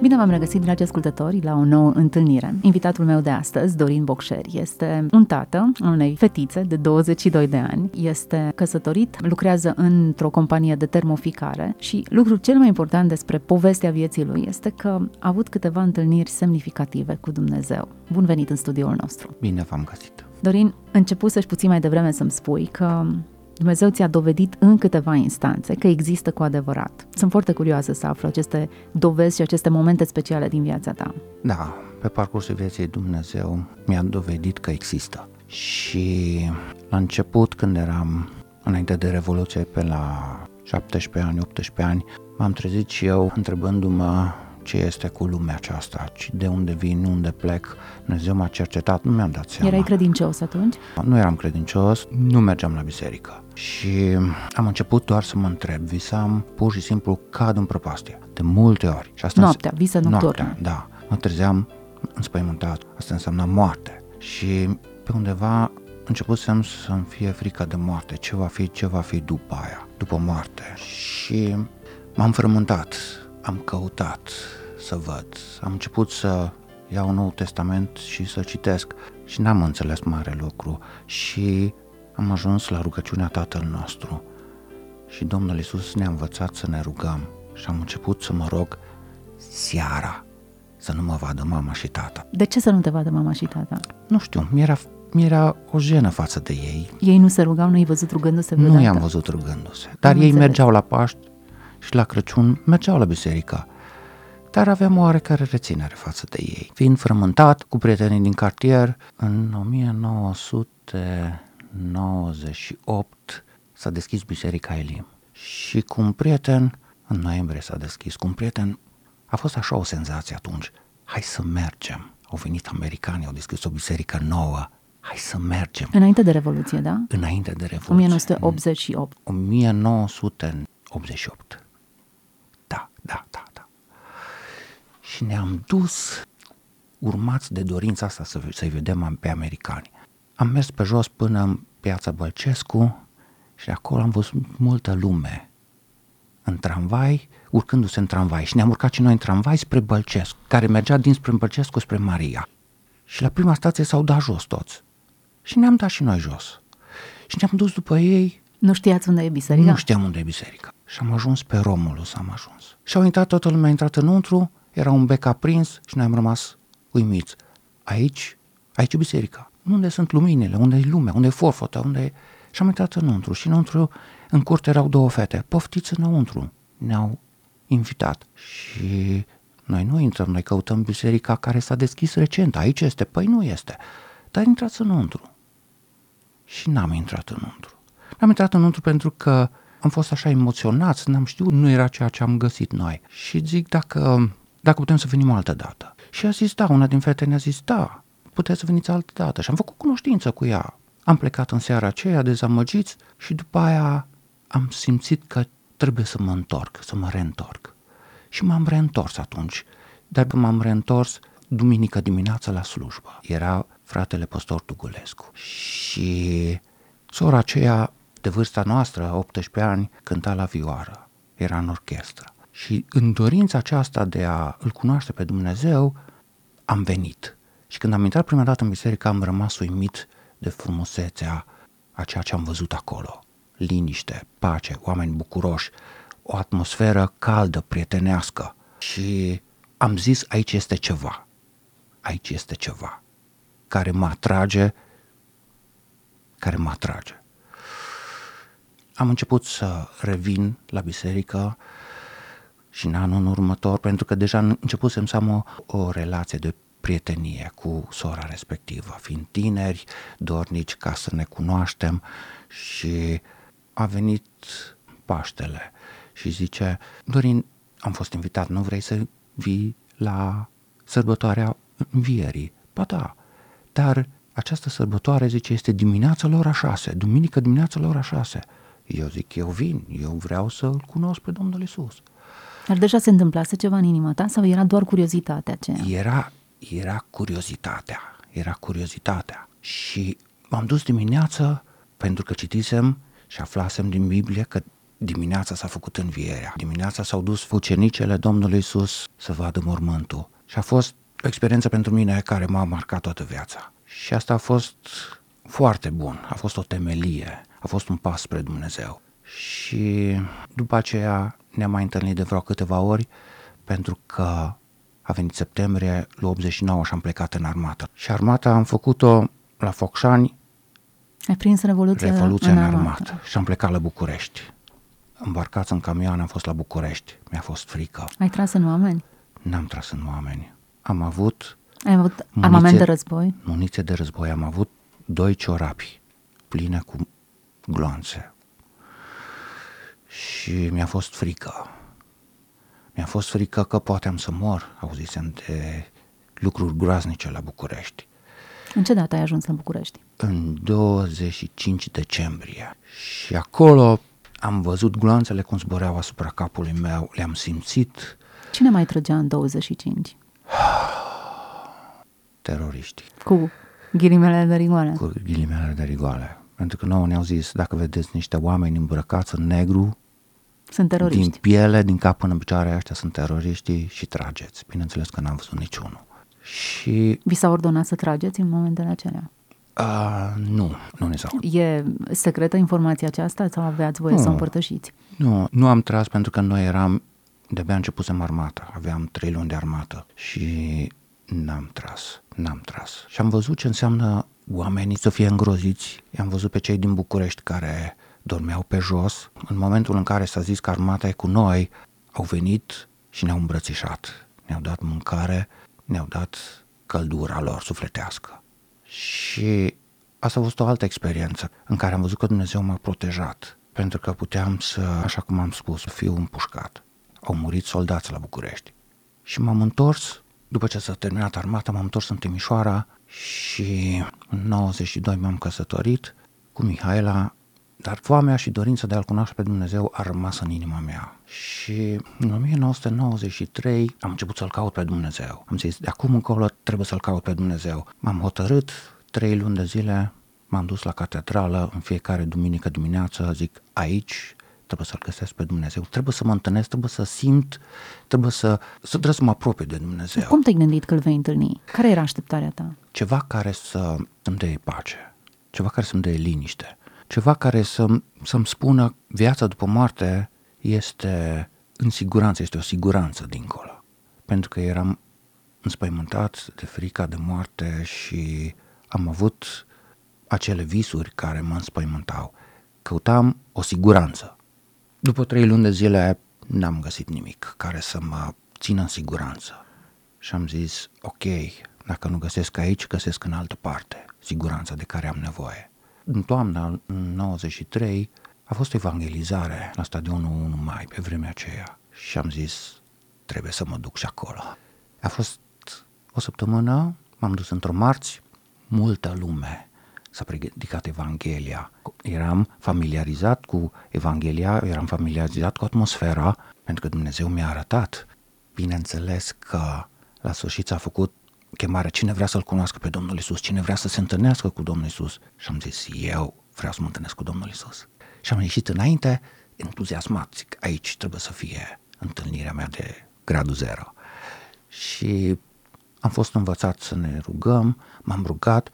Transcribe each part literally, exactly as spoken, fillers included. Bine v-am regăsit, dragi ascultători, la o nouă întâlnire. Invitatul meu de astăzi, Dorin Bocșeri, este un tată al unei fetițe de douăzeci și doi de ani, este căsătorit, lucrează într-o companie de termoficare și lucrul cel mai important despre povestea vieții lui este că a avut câteva întâlniri semnificative cu Dumnezeu. Bun venit în studioul nostru! Bine v-am găsit! Dorin, începusești puțin mai devreme să-mi spui că Dumnezeu ți-a dovedit în câteva instanțe că există cu adevărat. Sunt foarte curioasă să aflu aceste dovezi și aceste momente speciale din viața ta. Da, pe parcursul vieții Dumnezeu mi-a dovedit că există. Și la început, când eram înainte de Revoluție, pe la șaptesprezece ani, optsprezece ani, m-am trezit și eu întrebându-mă ce este cu lumea aceasta, de unde vin, unde plec. Dumnezeu m-a cercetat, nu mi-am dat seama. Erai credincios atunci? Nu eram credincios, nu mergeam la biserică. Și am început doar să mă întreb, visam, pur și simplu cad în prăpastie, de multe ori. Și asta noaptea, înse- visă nocturnă. Da, mă trezeam înspăimântat, asta înseamnă moarte. Și pe undeva începusem să-mi fie frică de moarte, ce va fi, ce va fi după aia, după moarte. Și m-am frământat, am căutat să văd, am început să iau Noul Testament și să citesc și n-am înțeles mare lucru și am ajuns la rugăciunea Tatăl nostru și Domnul Iisus ne-a învățat să ne rugăm și am început să mă rog seara să nu mă vadă mama și tata. De ce să nu te vadă mama și tata? Nu știu, mi era, mi era o jenă față de ei. Ei nu se rugau, nu i-ai văzut rugându-se vreodată? Nu i-am văzut rugându-se, dar am ei înțeles. Mergeau la Paști și la Crăciun, mergeau la biserică, dar aveam o oarecare reținere față de ei. Fiind frământat cu prietenii din cartier, în nouăsprezece nouăzeci și opt s-a deschis Biserica Elim și cu un prieten, în noiembrie s-a deschis, cu un prieten a fost așa o senzație atunci, hai să mergem. Au venit americanii, au deschis o biserică nouă, hai să mergem. Înainte de Revoluție, da? Înainte de Revoluție. nouăsprezece optzeci și opt. o mie nouă sute optzeci și opt. Da, da, da, da. Și ne-am dus urmați de dorința asta să, să-i vedem pe americani. Am mers pe jos până în piața Bălcescu și acolo am văzut multă lume în tramvai, urcându-se în tramvai. Și ne-am urcat și noi în tramvai spre Bălcescu, care mergea dinspre Bălcescu spre Maria. Și la prima stație s-au dat jos toți. Și ne-am dat și noi jos. Și ne-am dus după ei. Nu știați unde e biserica? Nu știam unde e biserica. Și am ajuns pe Romulus, am ajuns. Și au intrat, toată lumea a intrat înăuntru, era un bec aprins și noi am rămas uimiți. Aici, aici e biserica. Unde sunt luminile, unde e lumea, unde e forfota, unde e... Și am intrat înăuntru și înăuntru, în curte erau două fete. Poftiți înăuntru, ne-au invitat. Și noi nu intrăm, noi căutăm biserica care s-a deschis recent. Aici este, păi nu este. Dar intrați înăuntru. Și n-am intrat înăuntru. N-am intrat înăuntru pentru că am fost așa emoționați, n-am știut, nu era ceea ce am găsit noi. Și zic dacă, dacă putem să venim altă dată. Și a zis da, una din fete ne-a zis da, puteți să veniți altă dată. Și am făcut cunoștință cu ea. Am plecat în seara aceea dezamăgiți și după aia am simțit că trebuie să mă întorc, să mă reîntorc. Și m-am reîntors atunci, dar m-am reîntors duminică dimineața la slujbă. Era fratele păstor Tugulescu și sora aceea de vârsta noastră, optsprezece ani, cânta la vioară, era în orchestră. Și în dorința aceasta de a îl cunoaște pe Dumnezeu, am venit. Și când am intrat prima dată în biserică, am rămas uimit de frumusețea a ceea ce am văzut acolo. Liniște, pace, oameni bucuroși, o atmosferă caldă, prietenească. Și am zis, aici este ceva, aici este ceva care mă atrage, care mă atrage. Am început să revin la biserică și în anul următor, pentru că deja începusem să am o, o relație de prietenie cu sora respectivă, fiind tineri, dornici ca să ne cunoaștem și a venit Paștele și zice, Dorin, am fost invitat, nu vrei să vii la sărbătoarea învierii, ba da, dar această sărbătoare, zice, este dimineața la ora șase, duminică dimineața la ora șase. Eu zic, eu vin, eu vreau să-L cunosc pe Domnul Iisus. Dar deja se întâmplase ceva în inima ta sau era doar curiozitatea aceea? Era, era curiozitatea, era curiozitatea. Și m-am dus dimineața pentru că citisem și aflasem din Biblie că dimineața s-a făcut învierea. Dimineața s-au dus ucenicele Domnului Iisus să vadă mormântul. Și a fost o experiență pentru mine care m-a marcat toată viața. Și asta a fost foarte bun, a fost o temelie, a fost un pas spre Dumnezeu. Și după aceea ne-am mai întâlnit de vreo câteva ori, pentru că a venit septembrie lui optzeci și nouă și am plecat în armată. Și armata am făcut-o la Focșani. Ai prins Revoluția, Revoluția în, în armată. armată. Și am plecat la București. Îmbarcați în camioane, am fost la București. Mi-a fost frică. Ai tras în oameni? N-am tras în oameni. Am avut... Ai avut muniție, armament de război? Muniție de război. Am avut doi ciorapi pline cu gloanțe. Și mi-a fost frică. Mi-a fost frică că poate am să mor. Auzisem de lucruri groaznice la București. În ce dată ai ajuns la București? În douăzeci și cinci decembrie. Și acolo am văzut gloanțele cum zboreau asupra capului meu. Le-am simțit. Cine mai trăgea în douăzeci și cinci? Teroriști. Cu ghilimele de rigoare. Cu ghilimele de rigoare. Pentru că nouă ne-au zis, dacă vedeți niște oameni îmbrăcați în negru, sunt teroriști. Din piele, din cap până în picioare, ăștia sunt teroriștii și trageți. Bineînțeles că n-am văzut niciunul. Și... Vi s-a ordonat să trageți în momentele acelea? Uh, nu, nu ne s-a ordonat. E secretă informația aceasta sau aveați voie nu, să o împărtășiți? Nu, nu am tras pentru că noi eram, de-abia începusem armata, aveam trei luni de armată și n-am tras, n-am tras. Și am văzut ce înseamnă oamenii să fie îngroziți. I-am văzut pe cei din București care dormeau pe jos. În momentul în care s-a zis că armata e cu noi, au venit și ne-au îmbrățișat. Ne-au dat mâncare, ne-au dat căldura lor sufletească. Și asta a fost o altă experiență în care am văzut că Dumnezeu m-a protejat. Pentru că puteam să, așa cum am spus, să fiu împușcat. Au murit soldați la București. Și m-am întors, după ce s-a terminat armata, m-am întors în Timișoara și în nouăzeci și doi m-am căsătorit cu Mihaela, dar foamea și dorința de a-L cunoaște pe Dumnezeu a rămas în inima mea. Și în nouăsprezece nouăzeci și trei am început să-L caut pe Dumnezeu. Am zis, de acum încolo trebuie să-L caut pe Dumnezeu. M-am hotărât, trei luni de zile m-am dus la catedrală în fiecare duminică dimineață, zic, aici trebuie să-L găsesc pe Dumnezeu, trebuie să mă întâlnesc, trebuie să simt, trebuie să, să, trebuie să mă apropii de Dumnezeu. Cum te-ai gândit că Îl vei întâlni? Care era așteptarea ta? Ceva care să îmi dea pace, ceva care să-mi dea liniște, ceva care să, să-mi spună viața după moarte este în siguranță, este o siguranță dincolo. Pentru că eram înspăimântat de frica de moarte și am avut acele visuri care mă înspăimântau. Căutam o siguranță. După trei luni de zile n-am găsit nimic care să mă țină în siguranță. Și am zis, ok, dacă nu găsesc aici, găsesc în altă parte siguranța de care am nevoie. În toamna, în nouăzeci și trei, a fost evangelizare la stadionul unu mai, pe vremea aceea. Și am zis, trebuie să mă duc și acolo. A fost o săptămână, m-am dus într-o marți, multă lume s-a predicat Evanghelia. Eram familiarizat cu Evanghelia, eram familiarizat cu atmosfera, pentru că Dumnezeu mi-a arătat. Bineînțeles că la sfârșit s-a făcut chemarea, cine vrea să-L cunoască pe Domnul Iisus, cine vrea să se întâlnească cu Domnul Iisus. Și am zis, eu vreau să mă întâlnesc cu Domnul Iisus. Și am ieșit înainte, entuziasmat, zic, aici trebuie să fie întâlnirea mea de gradul zero. Și am fost învățat să ne rugăm, m-am rugat,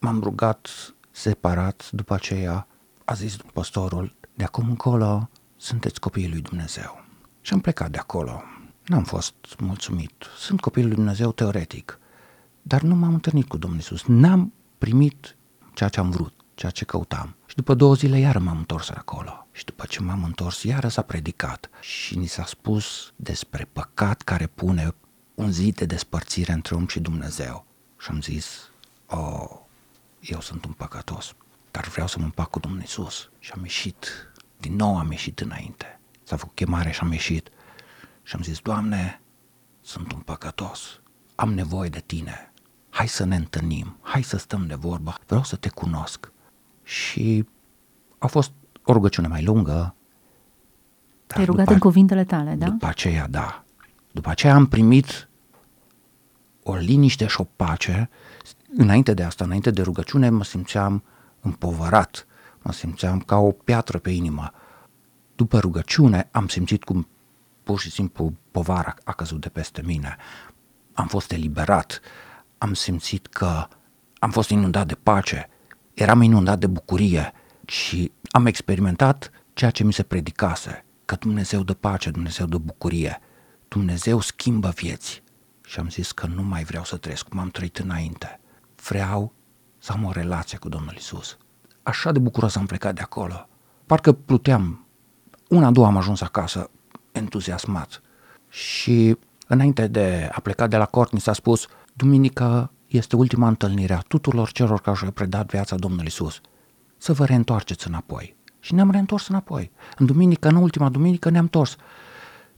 m-am rugat separat după aceea, a zis pastorul, de acum încolo sunteți copiii lui Dumnezeu. Și am plecat de acolo. N-am fost mulțumit. Sunt copilul lui Dumnezeu teoretic, dar nu m-am întâlnit cu Domnul Iisus. N-am primit ceea ce am vrut, ceea ce căutam. Și după două zile iară m-am întors acolo. Și după ce m-am întors iară s-a predicat și ni s-a spus despre păcat care pune un zid de despărțire între om și Dumnezeu. Și am zis, oh, eu sunt un păcătos, dar vreau să mă împac cu Domnul Iisus. Și am ieșit, din nou am ieșit înainte. S-a făcut chemare și am ieșit. Și am zis, Doamne, sunt un păcătos, am nevoie de tine, hai să ne întâlnim, hai să stăm de vorbă, vreau să te cunosc. Și a fost o rugăciune mai lungă. Te-ai rugat după, în cuvintele tale, da? După aceea, da. După aceea am primit o liniște și o pace. Înainte de asta, înainte de rugăciune, mă simțeam împovărat, mă simțeam ca o piatră pe inimă. După rugăciune am simțit cum pur și simplu povara a căzut de peste mine. Am fost eliberat, am simțit că am fost inundat de pace, eram inundat de bucurie și am experimentat ceea ce mi se predicase, că Dumnezeu dă pace, Dumnezeu dă bucurie, Dumnezeu schimbă vieți. Și am zis că nu mai vreau să trăiesc cum am trăit înainte, vreau să am o relație cu Domnul Iisus. Așa de bucuros am plecat de acolo, parcă pluteam. Una, două am ajuns acasă, entuziasmat. Și înainte de a pleca de la cort, mi s-a spus, duminică este ultima întâlnire a tuturor celor care și-au predat viața Domnului Iisus. Să vă reîntoarceți înapoi. Și ne-am reîntors înapoi. În duminică, în ultima duminică, ne-am întors.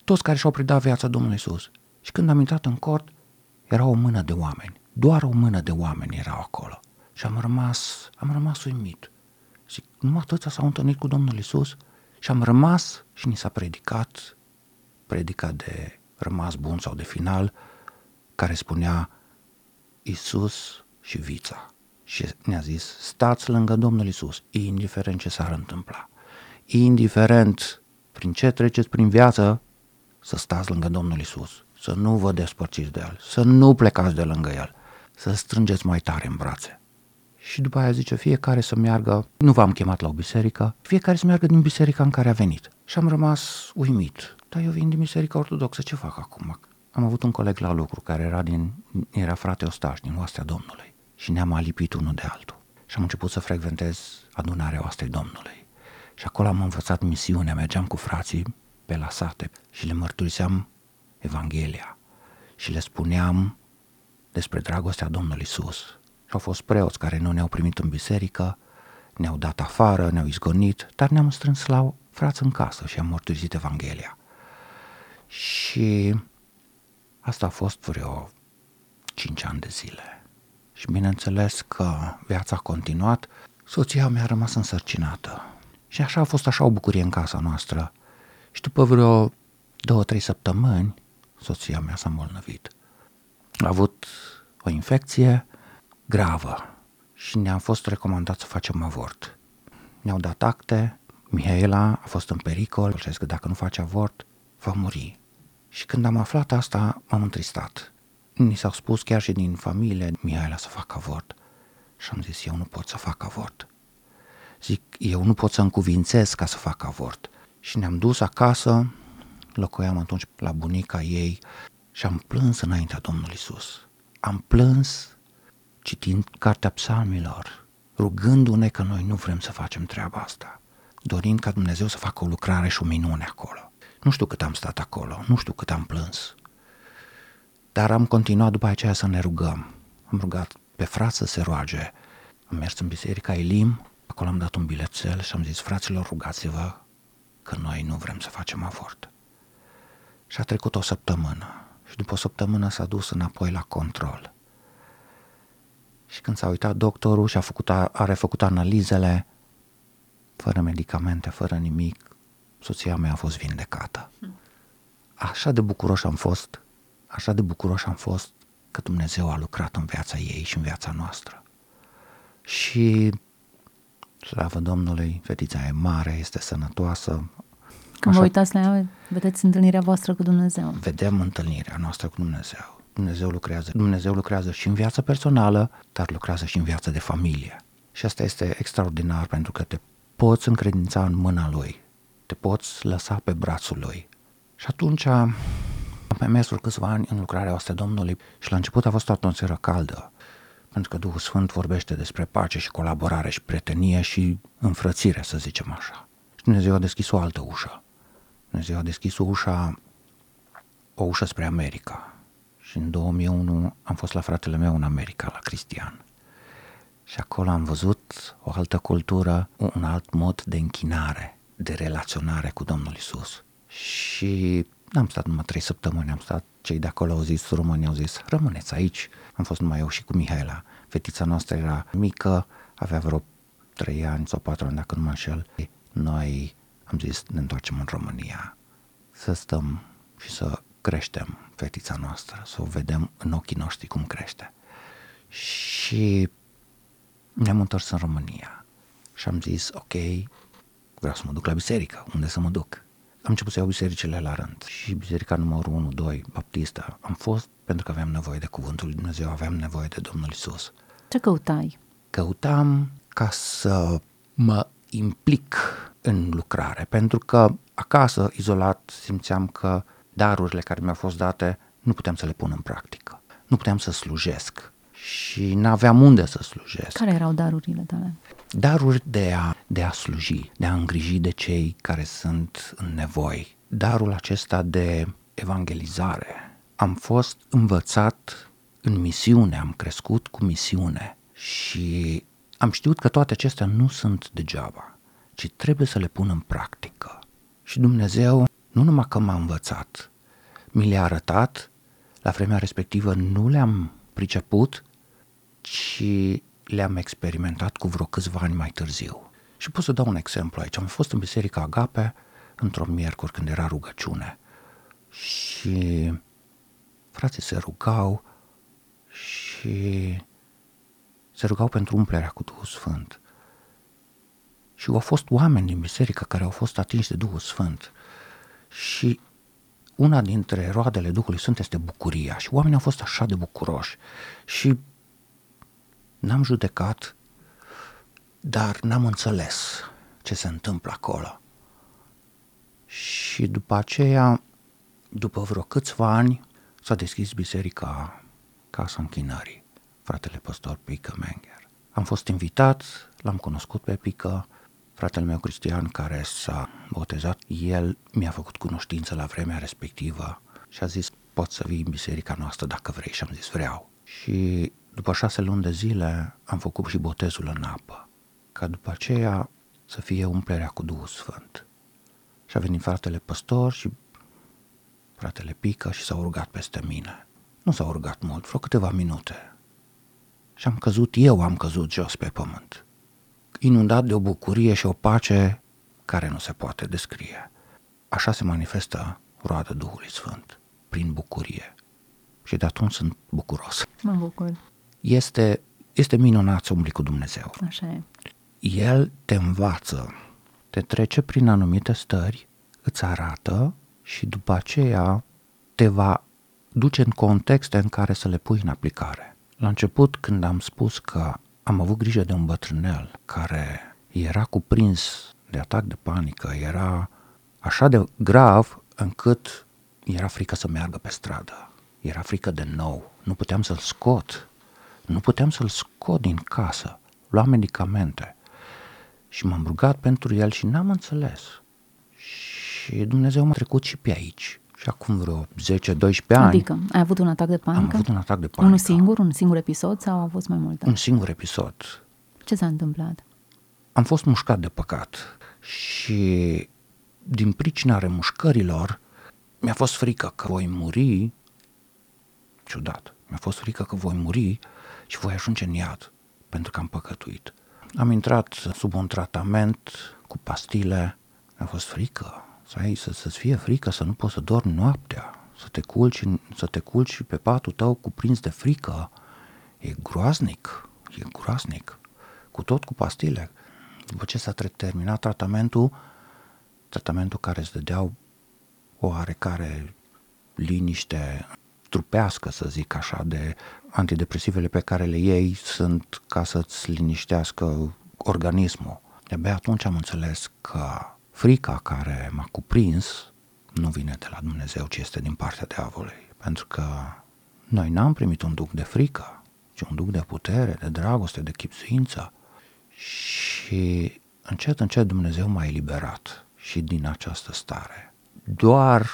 Toți care și-au predat viața Domnului Iisus. Și când am intrat în cort, era o mână de oameni. Doar o mână de oameni erau acolo. Și am rămas, am rămas uimit. Zic, numai atâția s-au întâlnit cu Domnul Iisus. Și am rămas și ni s-a predicat, predica de rămas bun sau de final, care spunea Iisus și vița. Și ne-a zis, stați lângă Domnul Iisus, indiferent ce s-ar întâmpla. Indiferent prin ce treceți prin viață, să stați lângă Domnul Iisus, să nu vă despărțiți de El, să nu plecați de lângă El, să strângeți mai tare în brațe. Și după aia zice, fiecare să meargă, nu v-am chemat la o biserică, fiecare să meargă din biserica în care a venit. Și am rămas uimit. Dar eu vin din biserica ortodoxă, ce fac acum? Am avut un coleg la lucru care era, din, era frate Ostaș, din Oastea Domnului. Și ne-am alipit unul de altul. Și am început să frecventez adunarea Oastei Domnului. Și acolo am învățat misiunea, mergeam cu frații pe la sate și le mărturiseam Evanghelia. Și le spuneam despre dragostea Domnului Iisus. Și au fost preoți care nu ne-au primit în biserică, ne-au dat afară, ne-au izgonit, dar ne-am strâns la frați în casă și am mărturisit Evanghelia. Și asta a fost vreo cinci ani de zile. Și bineînțeles că viața a continuat, soția mea a rămas însărcinată. Și așa a fost așa o bucurie în casa noastră. Și după vreo două, trei săptămâni, soția mea s-a îmbolnăvit. A avut o infecție gravă și ne-am fost recomandat să facem avort. Ne-au dat acte, Mihaela a fost în pericol, și a zis că dacă nu face avort, va muri. Și când am aflat asta, m-am întristat. Ni s-au spus chiar și din familie, Mihaela să facă avort. Și am zis, eu nu pot să fac avort. Zic, eu nu pot să încuvințez ca să fac avort. Și ne-am dus acasă, locuiam atunci la bunica ei și am plâns înaintea Domnului Iisus. Am plâns citind cartea psalmilor, rugându-ne că noi nu vrem să facem treaba asta, dorind ca Dumnezeu să facă o lucrare și o minune acolo. Nu știu cât am stat acolo, nu știu cât am plâns, dar am continuat după aceea să ne rugăm. Am rugat pe frați să se roage, am mers în biserica Elim, acolo am dat un bilețel și am zis, fraților, rugați-vă că noi nu vrem să facem avort. Și a trecut o săptămână și după o săptămână s-a dus înapoi la control. Și când s-a uitat doctorul și a, făcut, a refăcut analizele, fără medicamente, fără nimic, soția mea a fost vindecată. Așa de bucuroși am fost, așa de bucuroși am fost că Dumnezeu a lucrat în viața ei și în viața noastră. Și, slavă Domnului, fetița e mare, este sănătoasă. Când vă uitați la ea, vedeți întâlnirea voastră cu Dumnezeu. Vedem întâlnirea noastră cu Dumnezeu. Dumnezeu lucrează. Dumnezeu lucrează și în viața personală, dar lucrează și în viața de familie. Și asta este extraordinar pentru că te poți încredința în mâna Lui, te poți lăsa pe brațul Lui. Și atunci am mers câțiva ani în lucrarea asta Domnului și la început a fost o atmosferă caldă, pentru că Duhul Sfânt vorbește despre pace și colaborare și prietenie și înfrățire, să zicem așa. Și Dumnezeu a deschis o altă ușă. Dumnezeu a deschis o ușă, o ușă spre America. Și în două mii unu am fost la fratele meu în America, la Cristian. Și acolo am văzut o altă cultură, un alt mod de închinare, de relaționare cu Domnul Iisus. Și n-am stat numai trei săptămâni, am stat, cei de acolo au zis, românii au zis, rămâneți aici. Am fost numai eu și cu Mihaela. Fetița noastră era mică, avea vreo trei ani sau patru ani, dacă nu mă înșel. Noi am zis, ne întoarcem în România, să stăm și să creștem fetița noastră, să o vedem în ochii noștri cum crește. Și ne-am întors în România și am zis, ok, vreau să mă duc la biserică, unde să mă duc? Am început să iau bisericile la rând și biserica numărul unu, doi, Baptista, am fost pentru că aveam nevoie de Cuvântul lui Dumnezeu, aveam nevoie de Domnul Iisus. Ce căutai? Căutam ca să mă implic în lucrare, pentru că acasă, izolat, simțeam că darurile care mi-au fost date nu puteam să le pun în practică, nu puteam să slujesc și n-aveam unde să slujesc. Care erau darurile tale? Daruri de a, de a sluji, de a îngriji de cei care sunt în nevoi. Darul acesta de evangelizare. Am fost învățat în misiune, am crescut cu misiune și am știut că toate acestea nu sunt degeaba, ci trebuie să le pun în practică. Și Dumnezeu nu numai că m-a învățat, mi le-a arătat, la vremea respectivă nu le-am priceput, ci le-am experimentat cu vreo câțiva ani mai târziu. Și pot să dau un exemplu aici. Am fost în Biserica Agape într-o miercuri când era rugăciune și frații se rugau și se rugau pentru umplerea cu Duhul Sfânt. Și au fost oameni din biserică care au fost atinși de Duhul Sfânt. Și una dintre roadele Duhului Sfânt este bucuria și oamenii au fost așa de bucuroși și n-am judecat, dar n-am înțeles ce se întâmplă acolo. Și după aceea, după vreo câțiva ani, s-a deschis biserica Casa Închinării, fratele păstor Pica Menger. Am fost invitat, l-am cunoscut pe Pica, fratele meu Cristian, care s-a botezat, el mi-a făcut cunoștință la vremea respectivă și a zis, poți să vii în biserica noastră dacă vrei, și am zis, vreau. Și după șase luni de zile am făcut și botezul în apă, ca după aceea să fie umplerea cu Duhul Sfânt. Și a venit fratele păstor și fratele Pică și s-au rugat peste mine. Nu s-au rugat mult, vreo câteva minute. Și am căzut, eu am căzut jos pe pământ, inundat de o bucurie și o pace care nu se poate descrie. Așa se manifestă roada Duhului Sfânt, prin bucurie. Și de atunci sunt bucuros. Mă bucur. Este, este minunat să umbli cu Dumnezeu. Așa e. El te învață, te trece prin anumite stări, îți arată și după aceea te va duce în contexte în care să le pui în aplicare. La început, când am spus că am avut grijă de un bătrânel care era cuprins de atac de panică, era așa de grav încât era frică să meargă pe stradă, era frică de nou, nu puteam să-l scot. Nu puteam să-l scot din casă, luam medicamente și m-am rugat pentru el și n-am înțeles. Și Dumnezeu m-a trecut și pe aici. Și acum vreo zece doisprezece ani. Adică, ai avut un atac de panică? Am avut un atac de panică. Unul singur, un singur episod sau au fost mai multe? Un singur episod. Ce s-a întâmplat? Am fost mușcat de păcat și din pricina remușcărilor mi-a fost frică că voi muri, ciudat, mi-a fost frică că voi muri și voi ajunge în iad, pentru că am păcătuit. Am intrat sub un tratament cu pastile, mi-a fost frică, să ai, să, să-ți fie frică, să nu poți să dormi noaptea, să te culci, să te culci pe patul tău cuprins de frică, e groaznic, e groaznic, cu tot cu pastile. După ce s-a terminat tratamentul, tratamentul care îți dădeau oarecare liniște trupească, să zic așa, de antidepresivele pe care le iei sunt ca să-ți liniștească organismul. De-abia atunci am înțeles că frica care m-a cuprins nu vine de la Dumnezeu, ci este din partea diavolului. Pentru că noi n-am primit un duc de frică, ci un duc de putere, de dragoste, de chibzuință. Și încet, încet Dumnezeu m-a eliberat și din această stare. Doar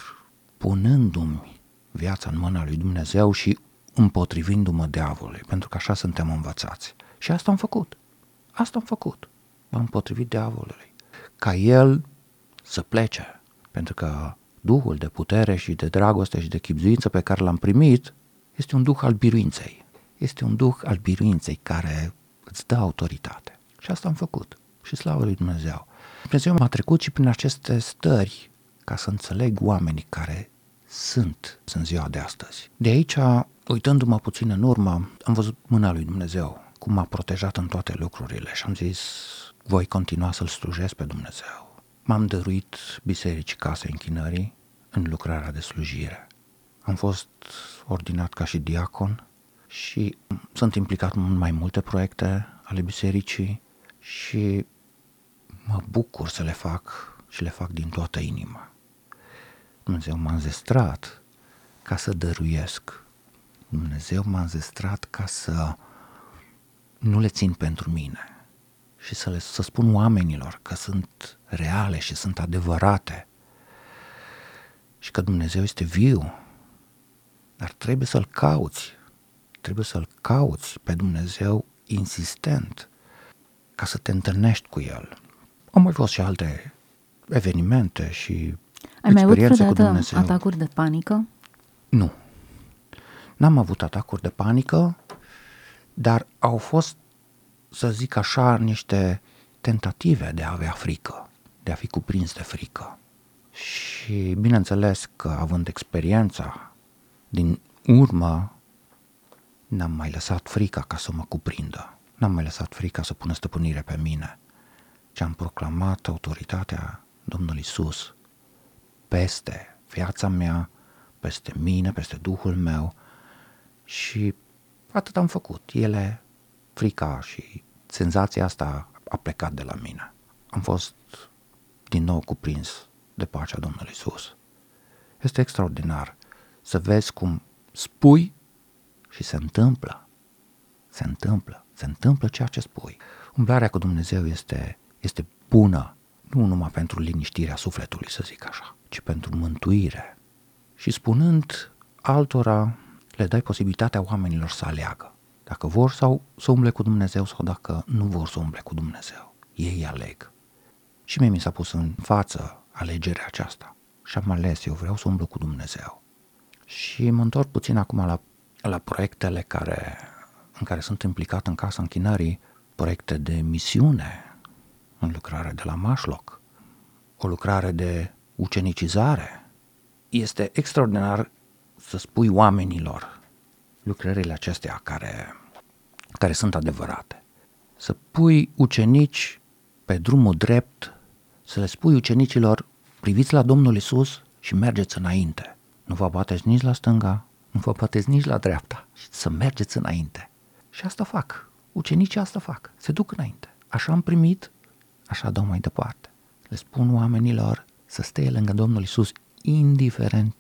punându-mi viața în mâna lui Dumnezeu și împotrivindu-mă diavolului, pentru că așa suntem învățați. Și asta am făcut. Asta am făcut. M-am împotrivit diavolului. Ca el să plece, pentru că Duhul de putere și de dragoste și de chibzuință pe care l-am primit este un duh al biruinței. Este un duh al biruinței care îți dă autoritate. Și asta am făcut. Și slavă lui Dumnezeu. Dumnezeu m-a trecut și prin aceste stări ca să înțeleg oamenii care sunt în ziua de astăzi. De aici, uitându-mă puțin în urmă, am văzut mâna lui Dumnezeu, cum m-a protejat în toate lucrurile și am zis, voi continua să-L slujesc pe Dumnezeu. M-am dăruit bisericii Casei Închinării în lucrarea de slujire. Am fost ordinat ca și diacon și sunt implicat în mai multe proiecte ale bisericii și mă bucur să le fac și le fac din toată inima. Dumnezeu m-a înzestrat ca să dăruiesc. Dumnezeu m-a înzestrat ca să nu le țin pentru mine și să le să spun oamenilor că sunt reale și sunt adevărate și că Dumnezeu este viu, dar trebuie să-L cauți, trebuie să-L cauți pe Dumnezeu insistent ca să te întâlnești cu El. Au mai fost și alte evenimente și ai mai avut vreodată atacuri de panică? Nu. N-am avut atacuri de panică, dar au fost, să zic așa, niște tentative de a avea frică, de a fi cuprins de frică. Și bineînțeles că, având experiența din urmă, n-am mai lăsat frica ca să mă cuprindă. N-am mai lăsat frica să pună stăpânire pe mine. Și am proclamat autoritatea Domnului Iisus peste viața mea, peste mine, peste Duhul meu și atât am făcut. Ele, frica și senzația asta a plecat de la mine. Am fost din nou cuprins de pacea Domnului Iisus. Este extraordinar să vezi cum spui și se întâmplă, se întâmplă, se întâmplă ceea ce spui. Umblarea cu Dumnezeu este, este bună, nu numai pentru liniștirea sufletului, să zic așa, ci pentru mântuire. Și spunând altora, le dai posibilitatea oamenilor să aleagă, dacă vor sau să umble cu Dumnezeu sau dacă nu vor să umble cu Dumnezeu. Ei aleg. Și mie mi s-a pus în față alegerea aceasta și am ales, eu vreau să umblu cu Dumnezeu. Și mă întorc puțin acum la, la proiectele care, în care sunt implicat în Casa Închinării, proiecte de misiune, în lucrare de la Mașloc, o lucrare de ucenicizare. Este extraordinar să spui oamenilor lucrările acestea care, care sunt adevărate. Să pui ucenici pe drumul drept, să le spui ucenicilor, priviți la Domnul Iisus și mergeți înainte. Nu vă bateți nici la stânga, nu vă bateți nici la dreapta, să mergeți înainte. Și asta fac. Ucenicii asta fac. Se duc înainte. Așa am primit, așa dau mai departe. Le spun oamenilor să stea lângă Domnul Iisus indiferent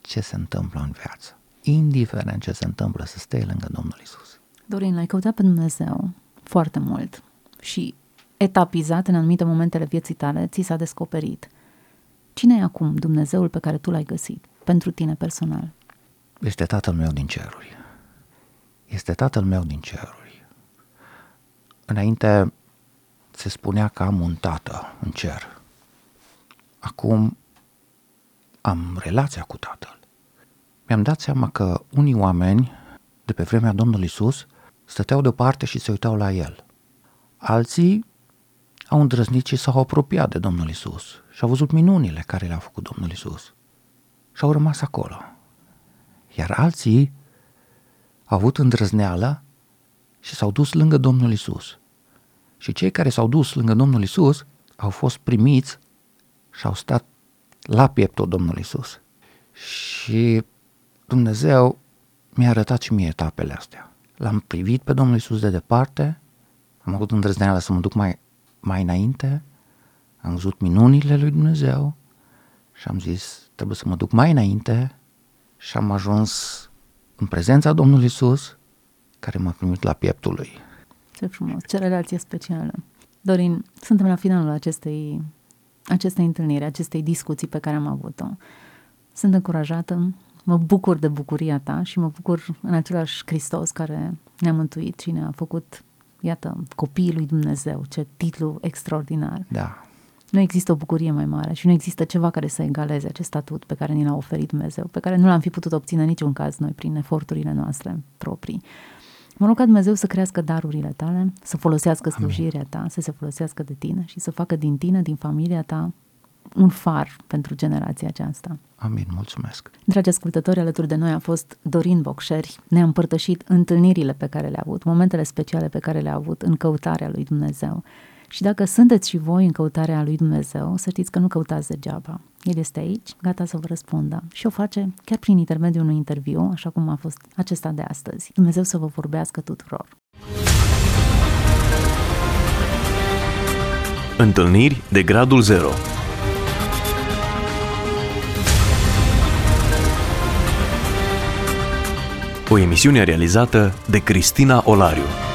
ce se întâmplă în viață. Indiferent ce se întâmplă, să stea lângă Domnul Iisus. Dorin, l-ai căutat pe Dumnezeu foarte mult și etapizat în anumite momentele vieții tale, ți s-a descoperit. Cine e acum Dumnezeul pe care tu l-ai găsit pentru tine personal? Este Tatăl meu din ceruri. Este Tatăl meu din ceruri. Înainte se spunea că am un tată în cer. Acum am relația cu Tatăl. Mi-am dat seama că unii oameni de pe vremea Domnului Iisus stăteau deoparte și se uitau la El. Alții au îndrăznit și s-au apropiat de Domnul Iisus și au văzut minunile care le-a făcut Domnul Iisus și au rămas acolo. Iar alții au avut îndrăzneală și s-au dus lângă Domnul Iisus. Și cei care s-au dus lângă Domnul Iisus au fost primiți și au stat la pieptul Domnului Iisus. Și Dumnezeu mi-a arătat și mie etapele astea. L-am privit pe Domnul Iisus de departe, am avut îndrăzneala să mă duc mai, mai înainte, am văzut minunile lui Dumnezeu și am zis, trebuie să mă duc mai înainte și am ajuns în prezența Domnului Iisus, care m-a primit la pieptul lui. Ce frumos, ce relație specială. Dorin, suntem la finalul acestei, acestei întâlniri, acestei discuții pe care am avut-o. Sunt încurajată, mă bucur de bucuria ta și mă bucur în același Hristos care ne-a mântuit și ne-a făcut, iată, copiii lui Dumnezeu, ce titlu extraordinar. Da. Nu există o bucurie mai mare și nu există ceva care să egaleze acest statut pe care ni l-a oferit Dumnezeu, pe care nu l-am fi putut obține în niciun caz noi prin eforturile noastre proprii. Mă rog ca Dumnezeu să crească darurile tale, să folosească slujirea ta, să se folosească de tine și să facă din tine, din familia ta, un far pentru generația aceasta. Amin, mulțumesc. Dragi ascultători, alături de noi a fost Dorin Bocșeri. Ne-a împărtășit întâlnirile pe care le-a avut, momentele speciale pe care le-a avut în căutarea lui Dumnezeu. Și dacă sunteți și voi în căutarea lui Dumnezeu, să știți că nu căutați degeaba. El este aici, gata să vă răspundă și o face chiar prin intermediul unui interviu, așa cum a fost acesta de astăzi. Dumnezeu să vă vorbească tuturor. Întâlniri de gradul zero. O emisiune realizată de Cristina Olariu.